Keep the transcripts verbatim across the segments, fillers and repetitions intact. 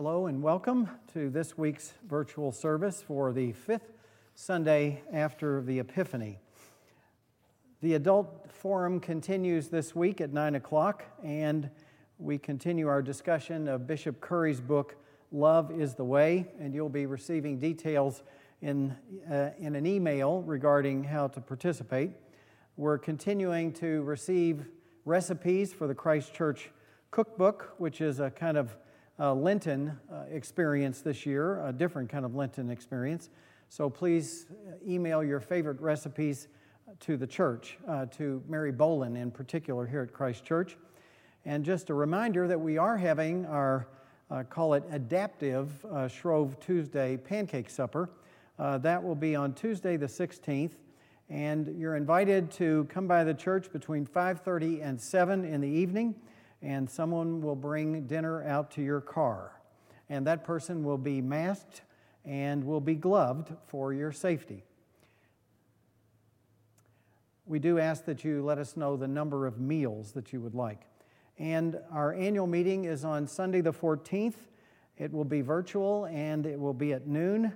Hello and welcome to this week's virtual service for the fifth Sunday after the Epiphany. The adult forum continues this week at nine o'clock, and we continue our discussion of Bishop Curry's book, Love is the Way, and you'll be receiving details in, uh, in an email regarding how to participate. We're continuing to receive recipes for the Christ Church cookbook, which is a kind of uh, Lenten uh, experience this year, a different kind of Lenten experience. So please email your favorite recipes to the church, uh, to Mary Bolin in particular here at Christ Church. And just a reminder that we are having our, uh, call it adaptive uh, Shrove Tuesday pancake supper. Uh, that will be on Tuesday the sixteenth, and you're invited to come by the church between five thirty and seven in the evening, and someone will bring dinner out to your car. And that person will be masked and will be gloved for your safety. We do ask that you let us know the number of meals that you would like. And our annual meeting is on Sunday the fourteenth. It will be virtual, and it will be at noon.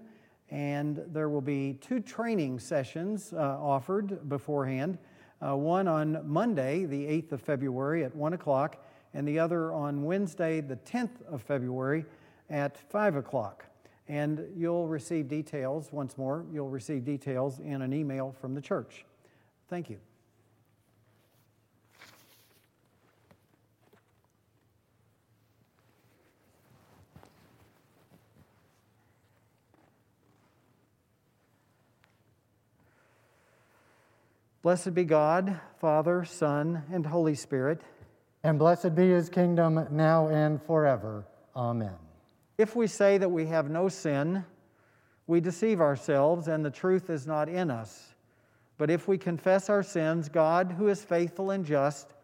And there will be two training sessions uh, offered beforehand, uh, one on Monday, the eighth of February at one o'clock, and the other on Wednesday, the tenth of February at five o'clock. And you'll receive details, once more, you'll receive details in an email from the church. Thank you. Blessed be God, Father, Son, and Holy Spirit. And blessed be his kingdom, now and forever. Amen. If we say that we have no sin, we deceive ourselves, and the truth is not in us. But if we confess our sins, God, who is faithful and just,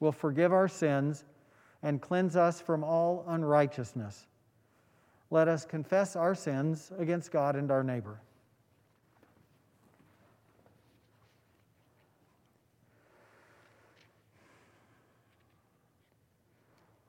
will forgive our sins and cleanse us from all unrighteousness. Let us confess our sins against God and our neighbor.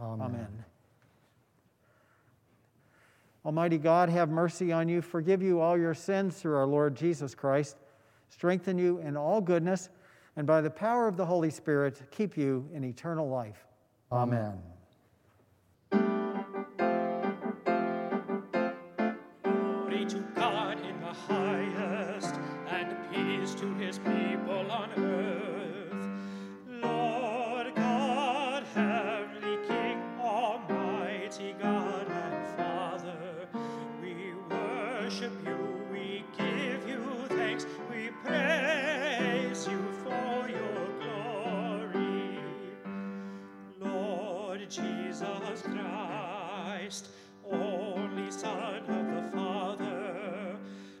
Amen. Amen. Almighty God, have mercy on you, forgive you all your sins through our Lord Jesus Christ, strengthen you in all goodness, and by the power of the Holy Spirit, keep you in eternal life. Amen. Glory to God in the highest, and peace to his people on earth. Jesus Christ, only Son of the Father,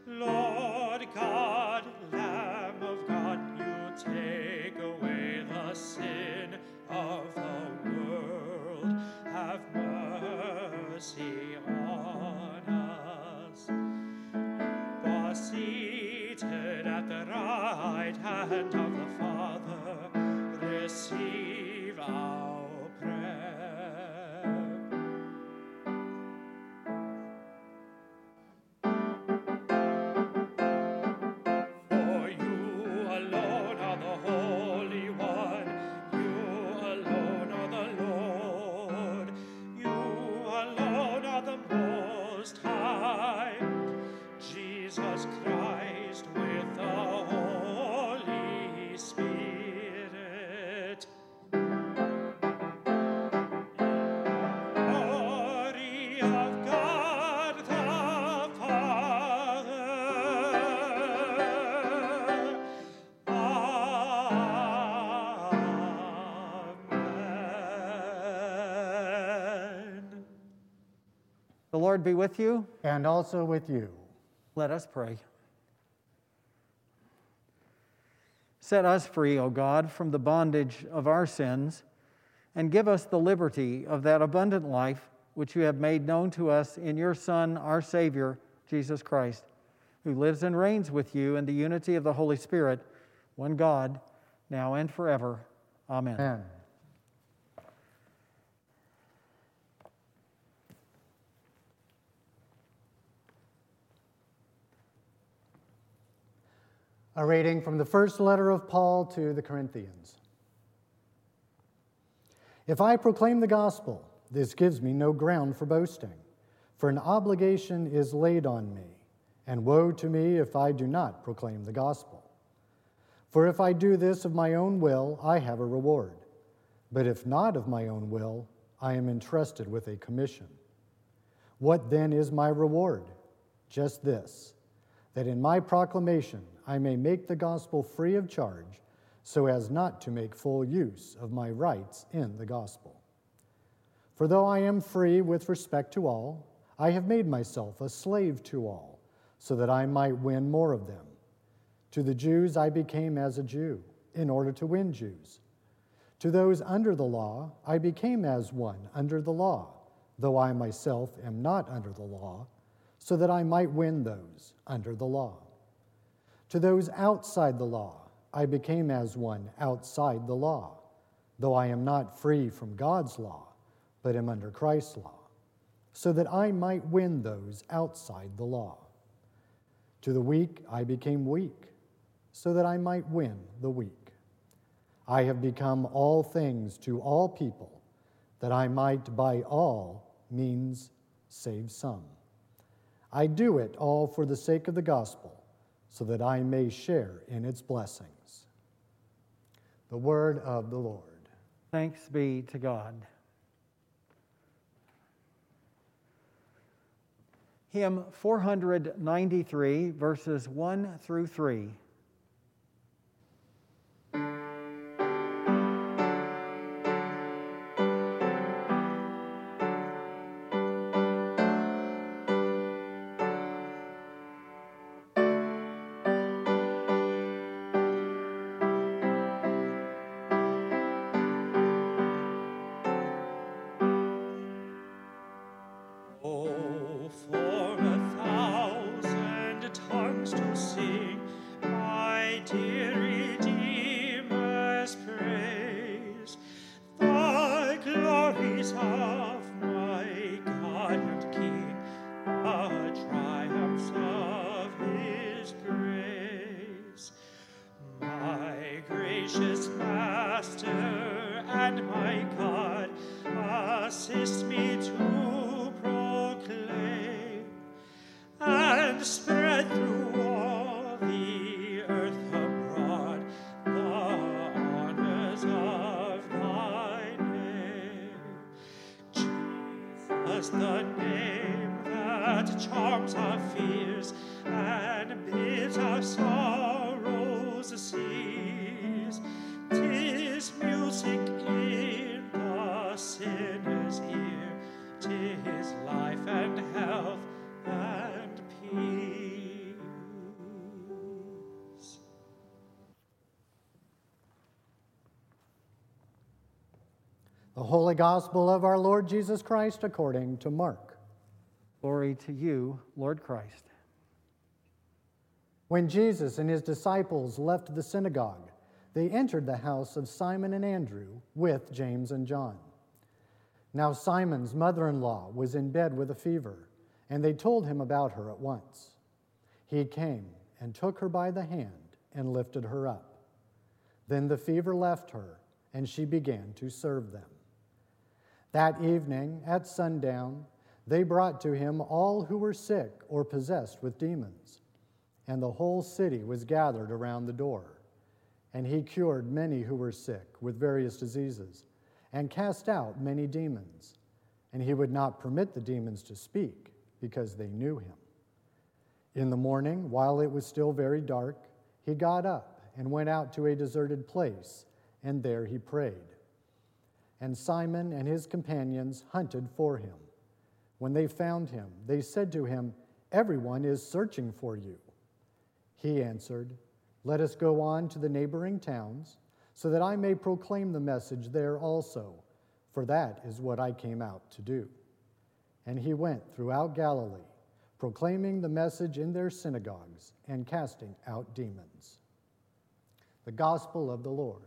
Lord God, Lamb of God, you take away the sin of the world. Have mercy on us. You are seated at the right hand of the Father. Receive our Christ with the Holy Lord be with you. And also with you. Let us pray. Set us free, O God, from the bondage of our sins, and give us the liberty of that abundant life which you have made known to us in your Son, our Savior, Jesus Christ, who lives and reigns with you in the unity of the Holy Spirit, one God, now and forever. Amen. Amen. A reading from the first letter of Paul to the Corinthians. If I proclaim the gospel, this gives me no ground for boasting, for an obligation is laid on me, and woe to me if I do not proclaim the gospel. For if I do this of my own will, I have a reward. But if not of my own will, I am entrusted with a commission. What then is my reward? Just this, that in my proclamation I may make the gospel free of charge, so as not to make full use of my rights in the gospel. For though I am free with respect to all, I have made myself a slave to all, so that I might win more of them. To the Jews I became as a Jew, in order to win Jews. To those under the law I became as one under the law, though I myself am not under the law, so that I might win those under the law. To those outside the law, I became as one outside the law, though I am not free from God's law, but am under Christ's law, so that I might win those outside the law. To the weak I became weak, so that I might win the weak. I have become all things to all people, that I might by all means save some. I do it all for the sake of the gospel, so that I may share in its blessings. The word of the Lord. Thanks be to God. Hymn four ninety-three, verses one through three. The name that charms our fears and bids our sorrows cease. 'Tis music in the sinner's ear, 'tis life and health and peace. The Holy Gospel of our Lord Jesus Christ according to Mark. Glory to you, Lord Christ. When Jesus and his disciples left the synagogue, they entered the house of Simon and Andrew with James and John. Now Simon's mother-in-law was in bed with a fever, and they told him about her at once. He came and took her by the hand and lifted her up. Then the fever left her, and she began to serve them. That evening, at sundown, they brought to him all who were sick or possessed with demons, and the whole city was gathered around the door. And he cured many who were sick with various diseases, and cast out many demons. And he would not permit the demons to speak, because they knew him. In the morning, while it was still very dark, he got up and went out to a deserted place, and there he prayed. And Simon and his companions hunted for him. When they found him, they said to him, "Everyone is searching for you." He answered, "Let us go on to the neighboring towns, so that I may proclaim the message there also, for that is what I came out to do." And he went throughout Galilee, proclaiming the message in their synagogues and casting out demons. The Gospel of the Lord.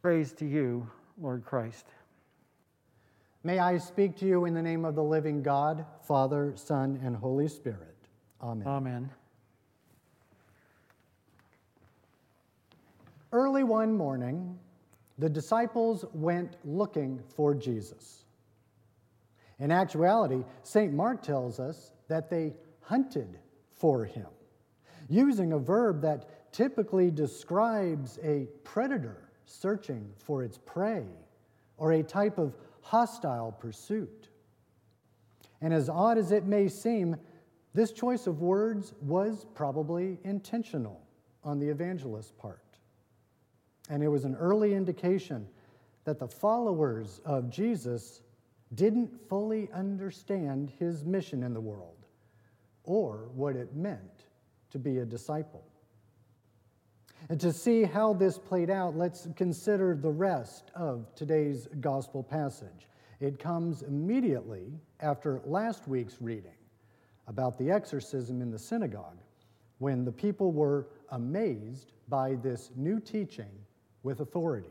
Praise to you, Lord Christ. May I speak to you in the name of the living God, Father, Son, and Holy Spirit. Amen. Amen. Early one morning, the disciples went looking for Jesus. In actuality, Saint Mark tells us that they hunted for him, using a verb that typically describes a predator searching for its prey, or a type of hostile pursuit. And as odd as it may seem, this choice of words was probably intentional on the evangelist's part. And it was an early indication that the followers of Jesus didn't fully understand his mission in the world or what it meant to be a disciple. And to see how this played out, let's consider the rest of today's gospel passage. It comes immediately after last week's reading about the exorcism in the synagogue, when the people were amazed by this new teaching with authority.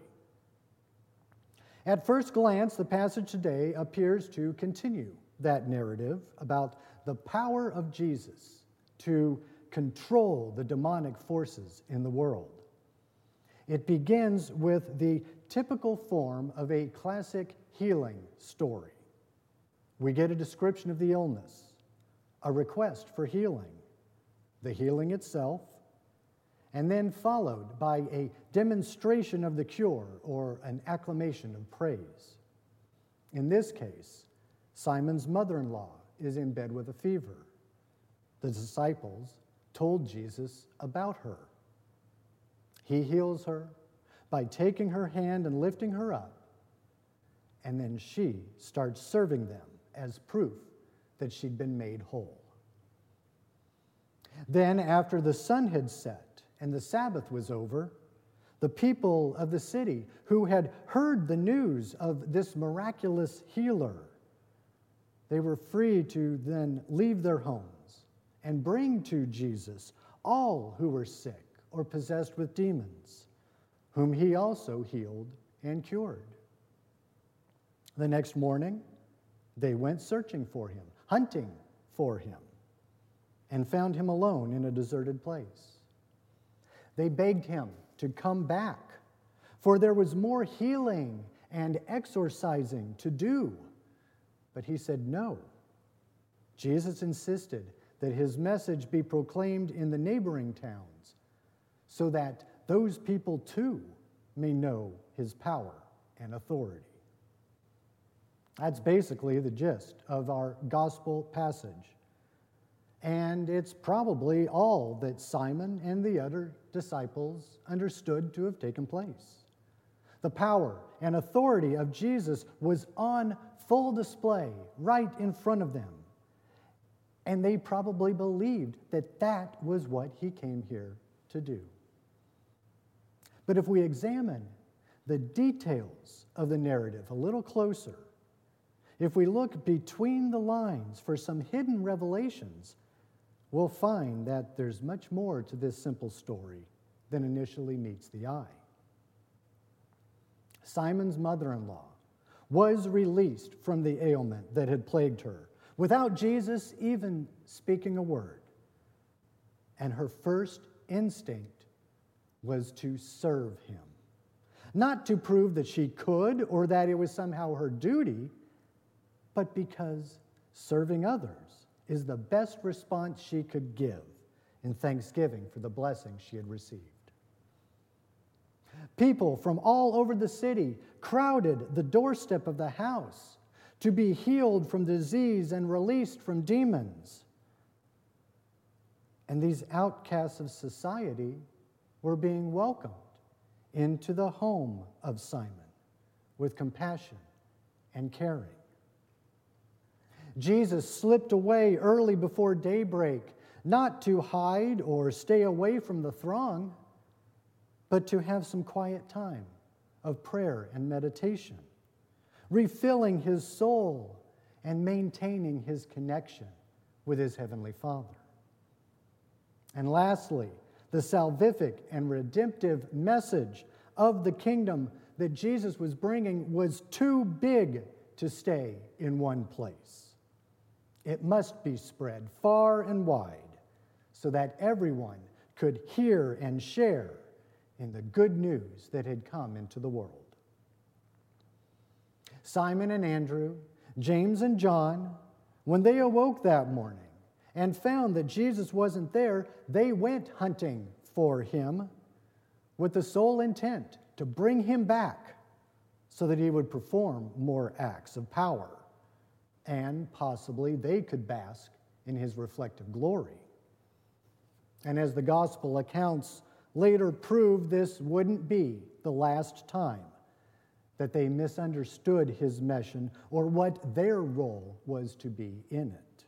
At first glance, the passage today appears to continue that narrative about the power of Jesus to control the demonic forces in the world. It begins with the typical form of a classic healing story. We get a description of the illness, a request for healing, the healing itself, and then followed by a demonstration of the cure or an acclamation of praise. In this case, Simon's mother-in-law is in bed with a fever. The disciples told Jesus about her. He heals her by taking her hand and lifting her up, and then she starts serving them as proof that she'd been made whole. Then, after the sun had set, and the Sabbath was over, the people of the city who had heard the news of this miraculous healer, they were free to then leave their homes and bring to Jesus all who were sick or possessed with demons, whom he also healed and cured. The next morning, they went searching for him, hunting for him, and found him alone in a deserted place. They begged him to come back, for there was more healing and exorcising to do. But he said no. Jesus insisted that his message be proclaimed in the neighboring towns, so that those people too may know his power and authority. That's basically the gist of our gospel passage. And it's probably all that Simon and the other disciples understood to have taken place. The power and authority of Jesus was on full display right in front of them. And they probably believed that that was what he came here to do. But if we examine the details of the narrative a little closer, if we look between the lines for some hidden revelations, we'll find that there's much more to this simple story than initially meets the eye. Simon's mother-in-law was released from the ailment that had plagued her, without Jesus even speaking a word. And her first instinct was to serve him, not to prove that she could or that it was somehow her duty, but because serving others is the best response she could give in thanksgiving for the blessing she had received. People from all over the city crowded the doorstep of the house to be healed from disease and released from demons. And these outcasts of society were being welcomed into the home of Simon with compassion and caring. Jesus slipped away early before daybreak, not to hide or stay away from the throng, but to have some quiet time of prayer and meditation, refilling his soul and maintaining his connection with his Heavenly Father. And lastly, the salvific and redemptive message of the kingdom that Jesus was bringing was too big to stay in one place. It must be spread far and wide so that everyone could hear and share in the good news that had come into the world. Simon and Andrew, James and John, when they awoke that morning and found that Jesus wasn't there, they went hunting for him with the sole intent to bring him back so that he would perform more acts of power, and possibly they could bask in his reflective glory. And as the gospel accounts later prove, this wouldn't be the last time that they misunderstood his mission or what their role was to be in it.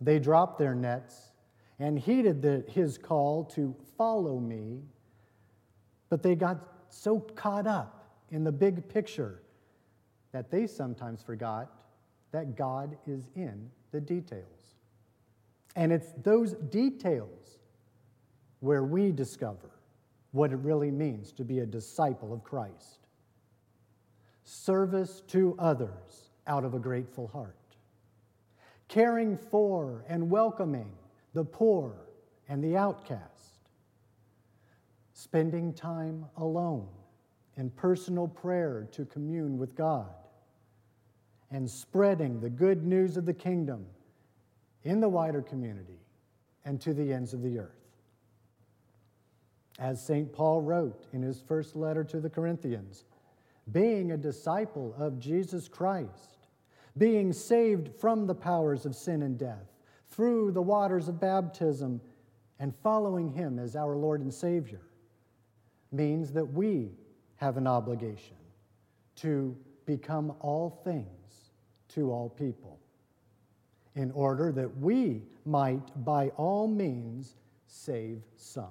They dropped their nets and heeded the, his call to follow me, but they got so caught up in the big picture that they sometimes forgot that God is in the details. And it's those details where we discover what it really means to be a disciple of Christ. Service to others out of a grateful heart. Caring for and welcoming the poor and the outcast. Spending time alone in personal prayer to commune with God. And spreading the good news of the kingdom in the wider community and to the ends of the earth. As Saint Paul wrote in his first letter to the Corinthians, being a disciple of Jesus Christ, being saved from the powers of sin and death, through the waters of baptism, and following him as our Lord and Savior, means that we have an obligation to become all things to all people, in order that we might by all means save some,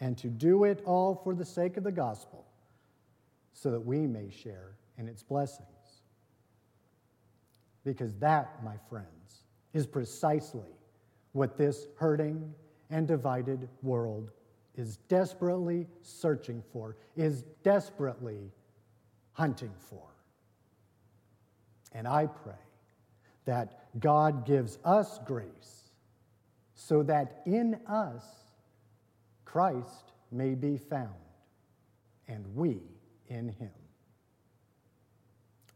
and to do it all for the sake of the gospel, so that we may share in its blessings. Because that, my friends, is precisely what this hurting and divided world is desperately searching for, is desperately hunting for. And I pray that God gives us grace so that in us Christ may be found and we in him.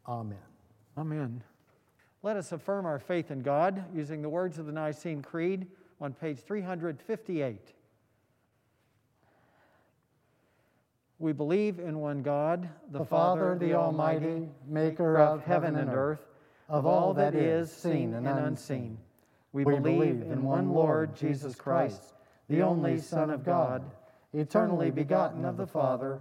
Amen. Amen. Let us affirm our faith in God using the words of the Nicene Creed on page three fifty-eight. We believe in one God, the, the Father, the Almighty, maker of heaven and earth, of all that is seen and unseen. We believe in one Lord Jesus Christ, the only Son of God, eternally begotten of the Father,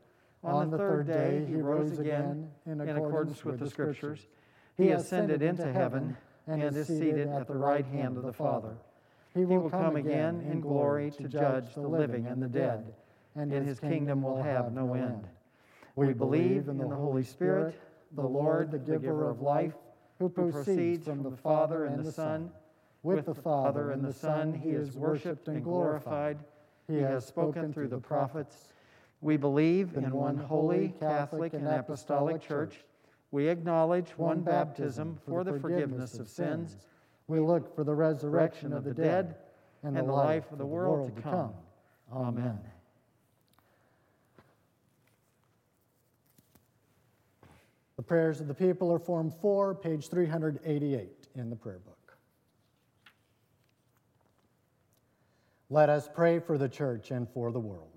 On the third day, he rose again in accordance with the Scriptures. He ascended into heaven and is seated at the right hand of the Father. He will come again in glory to judge the living and the dead, and his kingdom will have no end. We believe in the Holy Spirit, the Lord, the giver of life, who proceeds from the Father and the Son. With the Father and the Son, he is worshipped and glorified. He has spoken through the prophets. We believe in one holy, Catholic, and apostolic church. We acknowledge one baptism for the forgiveness of sins. We look for the resurrection of the dead and the life of the world to come. Amen. The prayers of the people are Form four, page three eighty-eight in the prayer book. Let us pray for the church and for the world.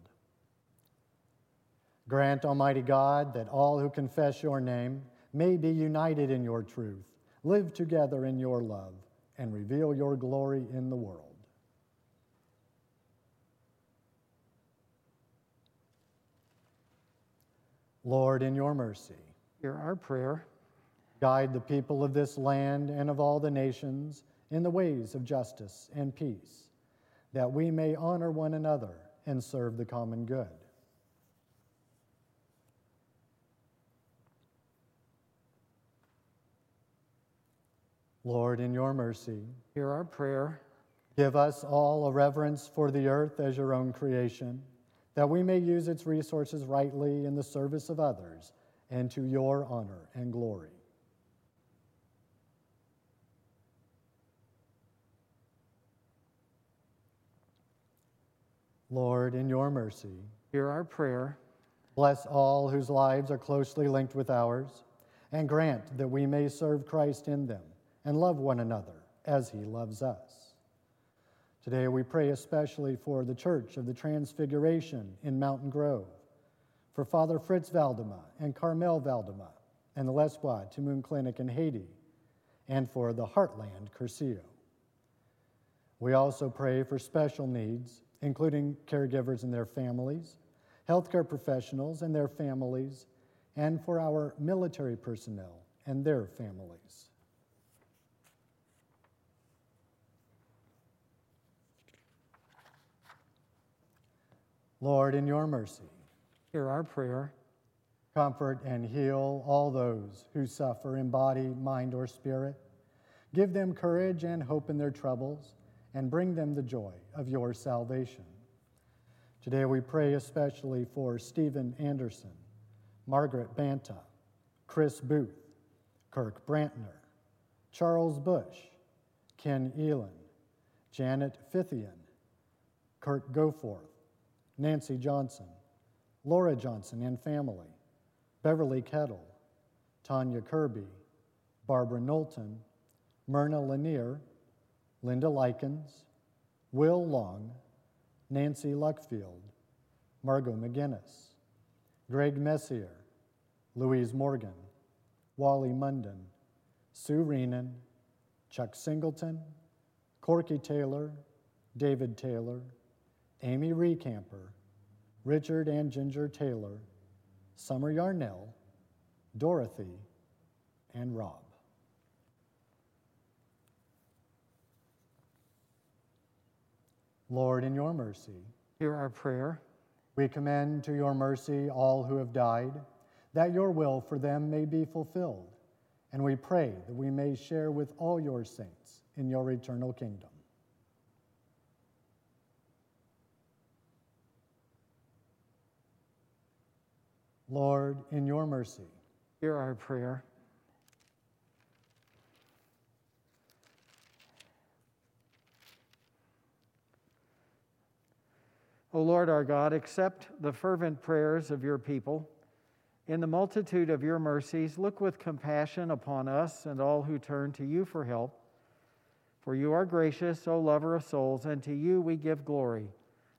Grant, Almighty God, that all who confess your name may be united in your truth, live together in your love, and reveal your glory in the world. Lord, in your mercy, hear our prayer. Guide the people of this land and of all the nations in the ways of justice and peace, that we may honor one another and serve the common good. Lord, in your mercy, hear our prayer. Give us all a reverence for the earth as your own creation, that we may use its resources rightly in the service of others and to your honor and glory. Lord, in your mercy, hear our prayer. Bless all whose lives are closely linked with ours, and grant that we may serve Christ in them and love one another as he loves us. Today we pray especially for the Church of the Transfiguration in Mountain Grove, for Father Fritz Valdema and Carmel Valdema, and the Lesquad to Moon Clinic in Haiti, and for the Heartland Curcio. We also pray for special needs, including caregivers and their families, healthcare professionals and their families, and for our military personnel and their families. Lord, in your mercy, hear our prayer. Comfort and heal all those who suffer in body, mind, or spirit. Give them courage and hope in their troubles, and bring them the joy of your salvation. Today we pray especially for Stephen Anderson, Margaret Banta, Chris Booth, Kirk Brantner, Charles Bush, Ken Elan, Janet Fithian, Kirk Goforth, Nancy Johnson, Laura Johnson and family, Beverly Kettle, Tanya Kirby, Barbara Knowlton, Myrna Lanier, Linda Likens, Will Long, Nancy Luckfield, Margot McGinnis, Greg Messier, Louise Morgan, Wally Munden, Sue Renan, Chuck Singleton, Corky Taylor, David Taylor, Amy Recamper, Richard and Ginger Taylor, Summer Yarnell, Dorothy, and Rob. Lord, in your mercy, hear our prayer. We commend to your mercy all who have died, that your will for them may be fulfilled, and we pray that we may share with all your saints in your eternal kingdom. Lord, in your mercy, hear our prayer. O Lord our God, accept the fervent prayers of your people. In the multitude of your mercies, look with compassion upon us and all who turn to you for help. For you are gracious, O lover of souls, and to you we give glory,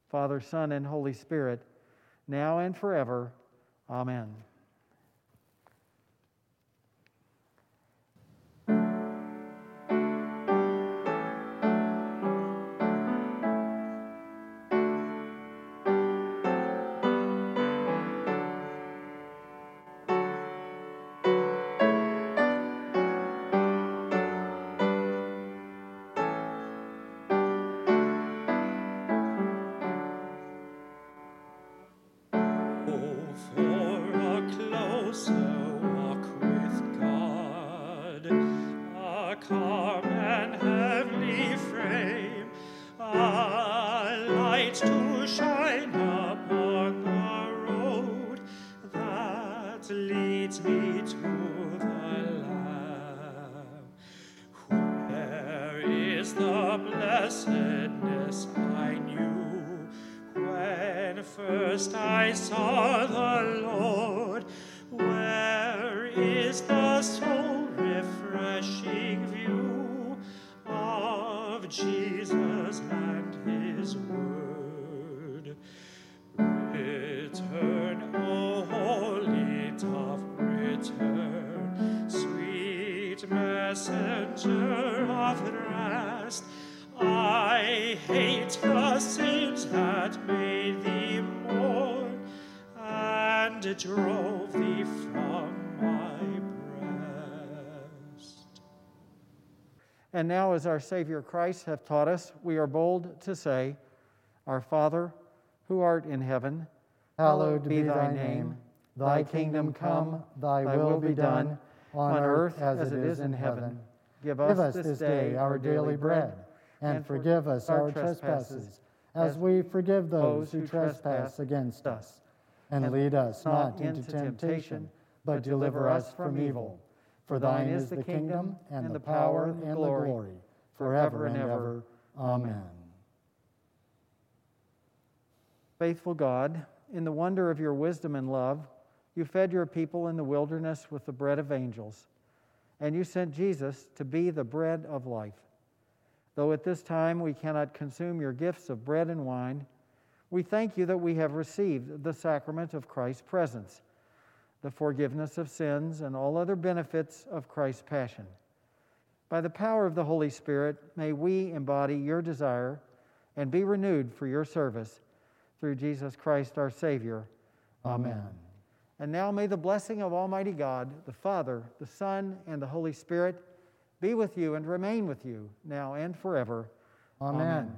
Father, Son, and Holy Spirit, now and forever. Amen. Jesus and his word. that drove thee from my breast. And now, as our Savior Christ hath taught us, we are bold to say, Our Father, who art in heaven, hallowed be thy name. Thy kingdom come, thy will be done, on earth as it is in heaven. Give us this day our daily bread, and forgive us our trespasses, as we forgive those who trespass against us. And lead us not into temptation, but deliver us from evil. For thine is the kingdom, and the power, and the glory, forever and ever. Amen. Faithful God, in the wonder of your wisdom and love, you fed your people in the wilderness with the bread of angels, and you sent Jesus to be the bread of life. Though at this time we cannot consume your gifts of bread and wine, we thank you that we have received the sacrament of Christ's presence, the forgiveness of sins, and all other benefits of Christ's passion. By the power of the Holy Spirit, may we embody your desire and be renewed for your service, through Jesus Christ our Savior. Amen. Amen. And now may the blessing of Almighty God, the Father, the Son, and the Holy Spirit be with you and remain with you now and forever. Amen. Amen.